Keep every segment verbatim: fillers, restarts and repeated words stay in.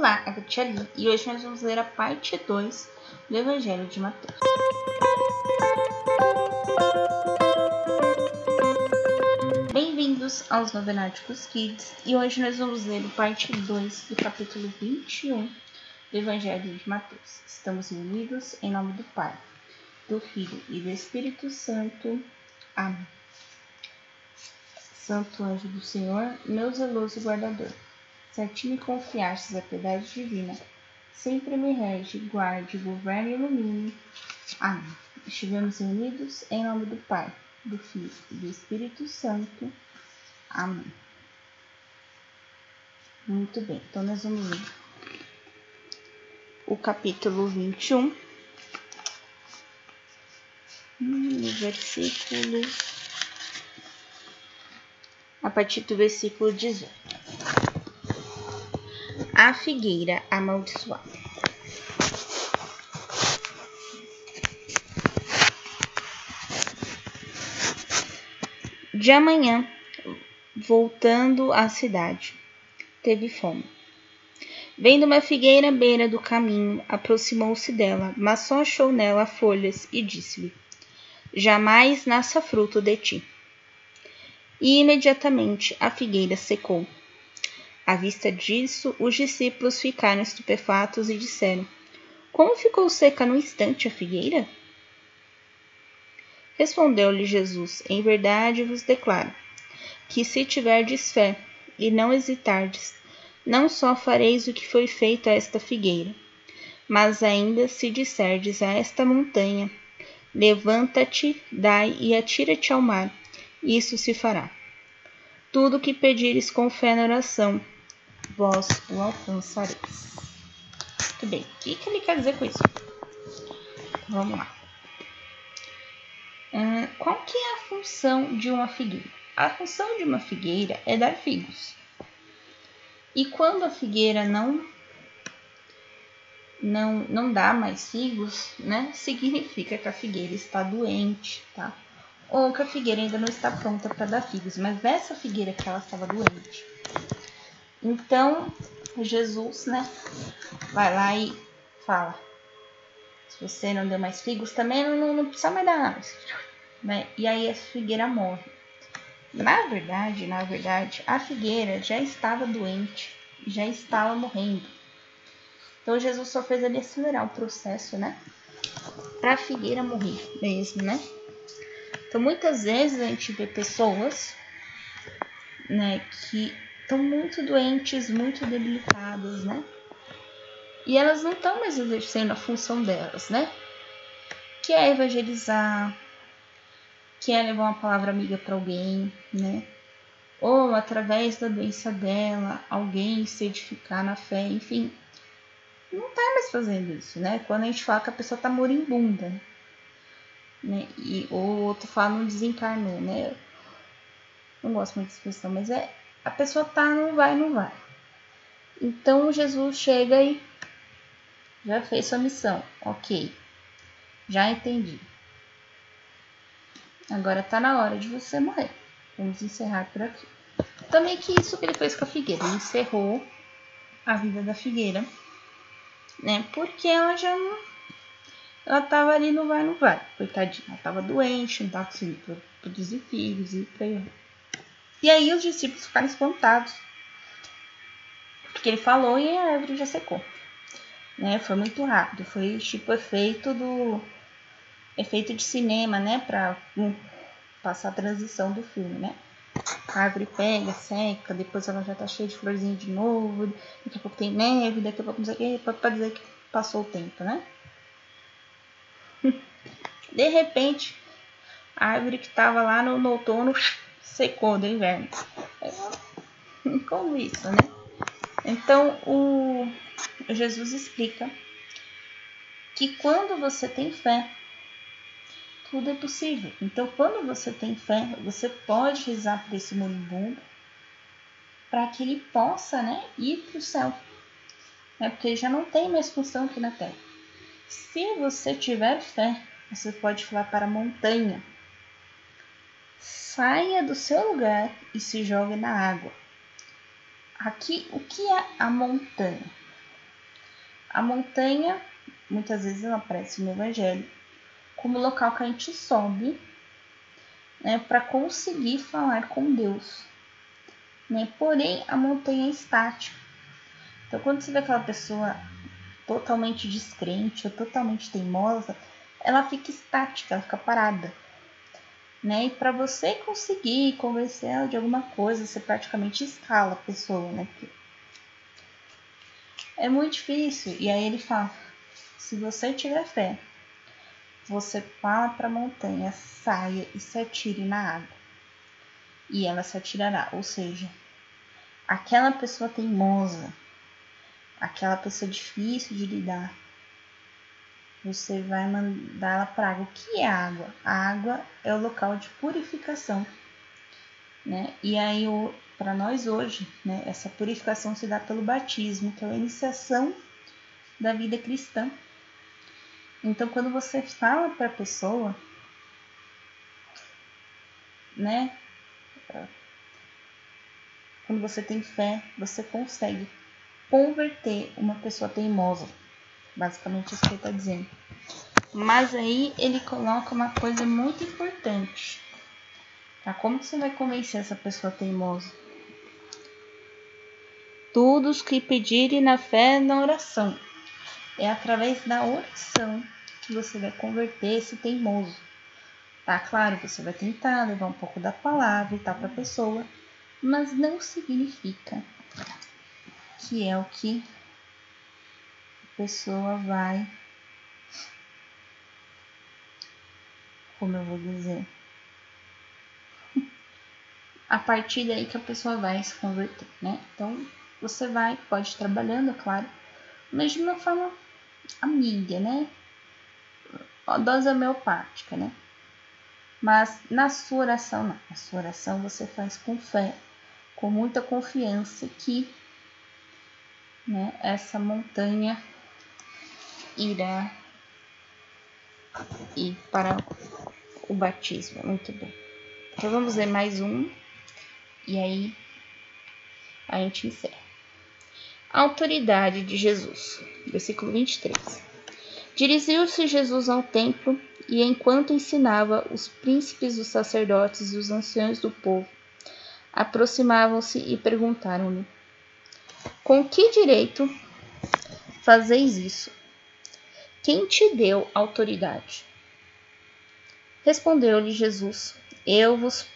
Olá, aqui é a Tia Lee e hoje nós vamos ler a parte dois do Evangelho de Mateus. Bem-vindos aos Novenáticos Kids e hoje nós vamos ler a parte dois do capítulo vinte e um do Evangelho de Mateus. Estamos unidos em nome do Pai, do Filho e do Espírito Santo. Amém. Santo anjo do Senhor, meu zeloso guardador, se a ti me confiastes a piedade divina, sempre me rege, guarde, governe e ilumine. Amém. Estivemos unidos em nome do Pai, do Filho e do Espírito Santo. Amém. Muito bem, então nós vamos ler o capítulo vinte e um, no versículo, a partir do versículo dezoito. A figueira amaldiçoada. De manhã, voltando à cidade, teve fome. Vendo uma figueira à beira do caminho, aproximou-se dela, mas só achou nela folhas e disse-lhe: jamais nasça fruto de ti. E imediatamente a figueira secou. À vista disso, os discípulos ficaram estupefatos e disseram: como ficou seca num instante a figueira? Respondeu-lhe Jesus: em verdade vos declaro que, se tiverdes fé e não hesitardes, não só fareis o que foi feito a esta figueira, mas ainda se disserdes a esta montanha: levanta-te, dai e atira-te ao mar, isso se fará. Tudo o que pedires com fé na oração, vós o alcançareis. Muito bem, o que ele quer dizer com isso? Vamos lá. Uh, qual que é a função de uma figueira? A função de uma figueira é dar figos. E quando a figueira não, não, não dá mais figos, né, significa que a figueira está doente, tá? Ou que a figueira ainda não está pronta para dar figos, mas essa figueira que ela estava doente. Então, Jesus, né, vai lá e fala: se você não deu mais figos, também não, não precisa mais dar nada. Né? E aí a figueira morre. Na verdade, na verdade, a figueira já estava doente, já estava morrendo. Então, Jesus só fez ele acelerar o processo, né, para a figueira morrer mesmo, né? Então, muitas vezes a gente vê pessoas, né, que estão muito doentes, muito debilitadas, né? E elas não estão mais exercendo a função delas, né? Que é evangelizar, que é levar uma palavra amiga para alguém, né? Ou, através da doença dela, alguém se edificar na fé, enfim. Não tá mais fazendo isso, né? Quando a gente fala que a pessoa tá moribunda, né? E, ou o outro fala não desencarnou, né? Não gosto muito dessa expressão, mas é a pessoa tá, não vai, não vai. Então Jesus chega e já fez sua missão, ok, já entendi. Agora tá na hora de você morrer. Vamos encerrar por aqui. Então, meio que isso que ele fez com a figueira, ele encerrou a vida da figueira, né? Porque ela já não. Ela tava ali, não vai, não vai. Coitadinha, ela tava doente, não tava conseguindo produzir filhos e por aí. E aí os discípulos ficaram espantados, porque ele falou e a árvore já secou. Né? Foi muito rápido, foi tipo efeito do... efeito de cinema, né? Pra hum, passar a transição do filme, né? A árvore pega, seca, depois ela já tá cheia de florzinha de novo, daqui a pouco tem neve, daqui a pouco não sei o que, pra dizer que passou o tempo, né? De repente, a árvore que estava lá no, no outono secou do inverno. Como isso, né? Então, o Jesus explica que quando você tem fé, tudo é possível. Então, quando você tem fé, você pode rezar por esse moribundo para que ele possa, né, ir para o céu. É porque ele já não tem mais função aqui na Terra. Se você tiver fé, você pode falar para a montanha: saia do seu lugar e se jogue na água. Aqui, o que é a montanha? A montanha, muitas vezes ela aparece no Evangelho, como local que a gente sobe, né, para conseguir falar com Deus. Né? Porém, a montanha é estática. Então, quando você vê aquela pessoa totalmente descrente ou totalmente teimosa, ela fica estática, ela fica parada. Né? E para você conseguir convencer ela de alguma coisa, você praticamente escala a pessoa, né? Porque é muito difícil. E aí ele fala, se você tiver fé, você fala para a montanha, saia e se atire na água. E ela se atirará. Ou seja, aquela pessoa teimosa, aquela pessoa difícil de lidar, você vai mandar ela para a água. O que é água? A água é o local de purificação, né? E aí, para nós hoje, né, essa purificação se dá pelo batismo, que é a iniciação da vida cristã. Então, quando você fala para a pessoa, né, quando você tem fé, você consegue converter uma pessoa teimosa. Basicamente isso que ele está dizendo. Mas aí ele coloca uma coisa muito importante. Tá? Como você vai convencer essa pessoa teimosa? Todos que pedirem na fé na oração. É através da oração que você vai converter esse teimoso. Tá? Claro, você vai tentar levar um pouco da palavra e tal para a pessoa. Mas não significa que é o que pessoa vai, como eu vou dizer, a partir daí que a pessoa vai se converter, né? Então, você vai, pode ir trabalhando, claro, mas de uma forma amiga, né? A dose homeopática, né? Mas na sua oração, não. Na sua oração você faz com fé, com muita confiança que, né, essa montanha irá ir para o batismo. Muito bem. Então vamos ler mais um e aí a gente encerra. A autoridade de Jesus. Versículo vinte e três. Dirigiu-se Jesus ao templo e, enquanto ensinava, os príncipes, os sacerdotes e os anciãos do povo aproximavam-se e perguntaram-lhe: com que direito fazeis isso? Quem te deu autoridade? Respondeu-lhe Jesus: eu vos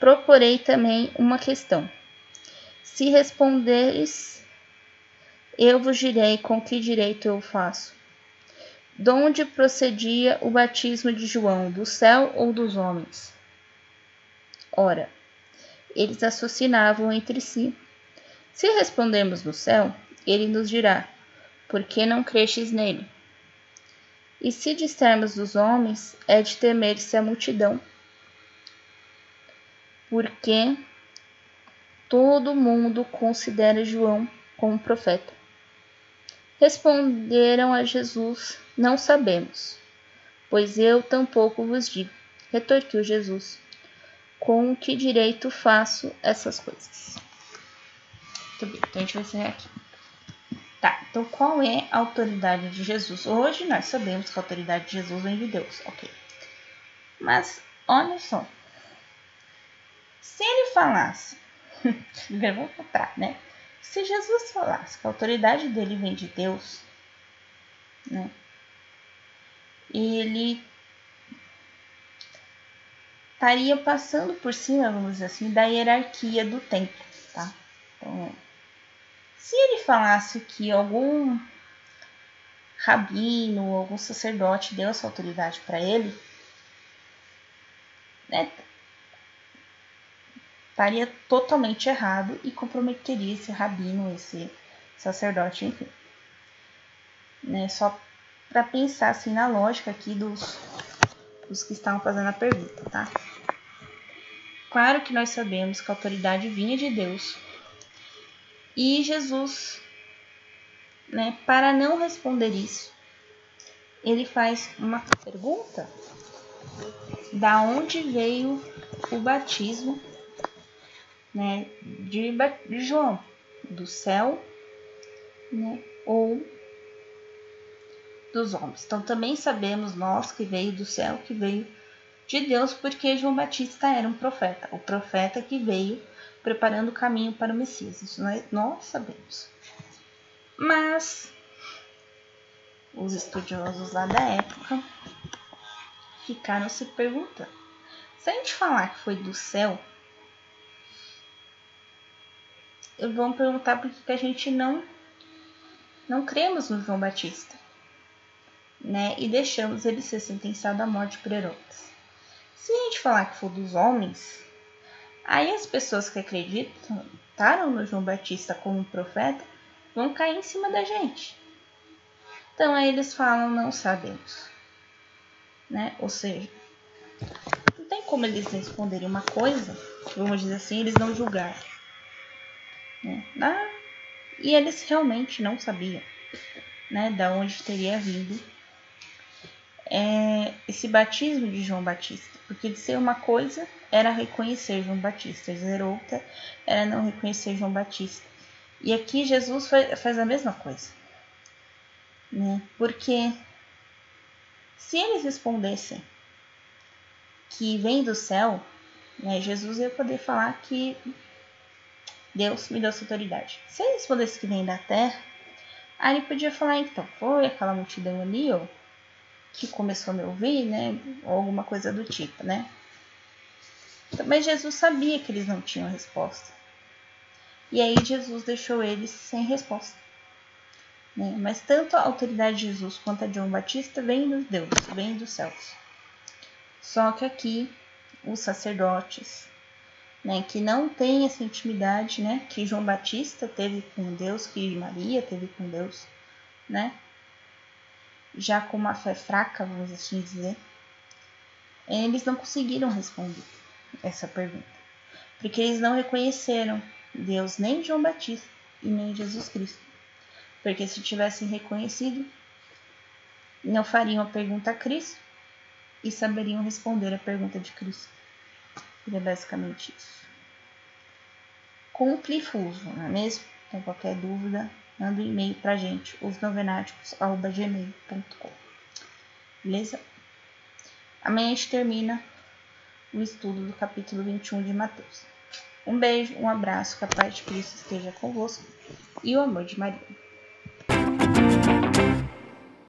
proporei também uma questão. Se responderes, eu vos direi com que direito eu faço. De onde procedia o batismo de João, do céu ou dos homens? Ora, eles raciocinavam entre si: se respondermos do céu, ele nos dirá: por que não crestes nele? E se dissermos dos homens, é de temer-se a multidão, porque todo mundo considera João como profeta. Responderam a Jesus: não sabemos, pois eu tampouco vos digo. Retorquiu Jesus: com que direito faço essas coisas? Muito bem, então a gente vai encerrar aqui. Tá, então qual é a autoridade de Jesus? Hoje nós sabemos que a autoridade de Jesus vem de Deus, ok. Mas, olha só. Se ele falasse, vamos voltar, né? Se Jesus falasse que a autoridade dele vem de Deus, né? Ele estaria passando por cima, vamos dizer assim, da hierarquia do templo, tá? Então, se ele falasse que algum rabino ou algum sacerdote deu essa autoridade para ele, né, estaria totalmente errado e comprometeria esse rabino, esse sacerdote, enfim. Né, só para pensar assim na lógica aqui dos, dos que estavam fazendo a pergunta, tá? Claro que nós sabemos que a autoridade vinha de Deus. E Jesus, né, para não responder isso, ele faz uma pergunta: da onde veio o batismo, né, de João? Do céu, né, ou dos homens. Então, também sabemos nós que veio do céu, que veio de Deus, porque João Batista era um profeta, o profeta que veio preparando o caminho para o Messias. Isso nós, nós sabemos. Mas os estudiosos lá da época ficaram se perguntando: se a gente falar que foi do céu, vão perguntar por que a gente não, não cremos no João Batista, né? E deixamos ele ser sentenciado à morte por Herodes. Se a gente falar que foi dos homens, aí as pessoas que acreditaram no João Batista como profeta vão cair em cima da gente. Então aí eles falam: não sabemos, né? Ou seja, não tem como eles responderem uma coisa, vamos dizer assim, eles não julgaram, né? Ah, e eles realmente não sabiam, né, da onde teria vindo é, esse batismo de João Batista, porque dizer uma coisa era reconhecer João Batista, dizer outra era não reconhecer João Batista. E aqui Jesus faz a mesma coisa, né? Porque se eles respondessem que vem do céu, né, Jesus ia poder falar que Deus me deu essa autoridade. Se eles respondessem que vem da terra, aí ele podia falar: então, foi aquela multidão ali, ó, que começou a me ouvir, né? Ou alguma coisa do tipo, né? Mas Jesus sabia que eles não tinham resposta. E aí Jesus deixou eles sem resposta, né? Mas tanto a autoridade de Jesus quanto a de João Batista vem dos deuses, vem dos céus. Só que aqui os sacerdotes, né, que não tem essa intimidade, né, que João Batista teve com Deus, que Maria teve com Deus, né, já com uma fé fraca, vamos assim dizer, eles não conseguiram responder essa pergunta, porque eles não reconheceram Deus, nem João Batista e nem Jesus Cristo, porque se tivessem reconhecido, não fariam a pergunta a Cristo e saberiam responder a pergunta de Cristo. É basicamente isso. Complifuso, não é mesmo? Então, qualquer dúvida, manda um e-mail pra gente, os novenáticos arroba gmail ponto com. Beleza? Amanhã a gente termina o estudo do capítulo vinte e um de Mateus. Um beijo, um abraço, que a paz de Cristo esteja convosco e o amor de Maria.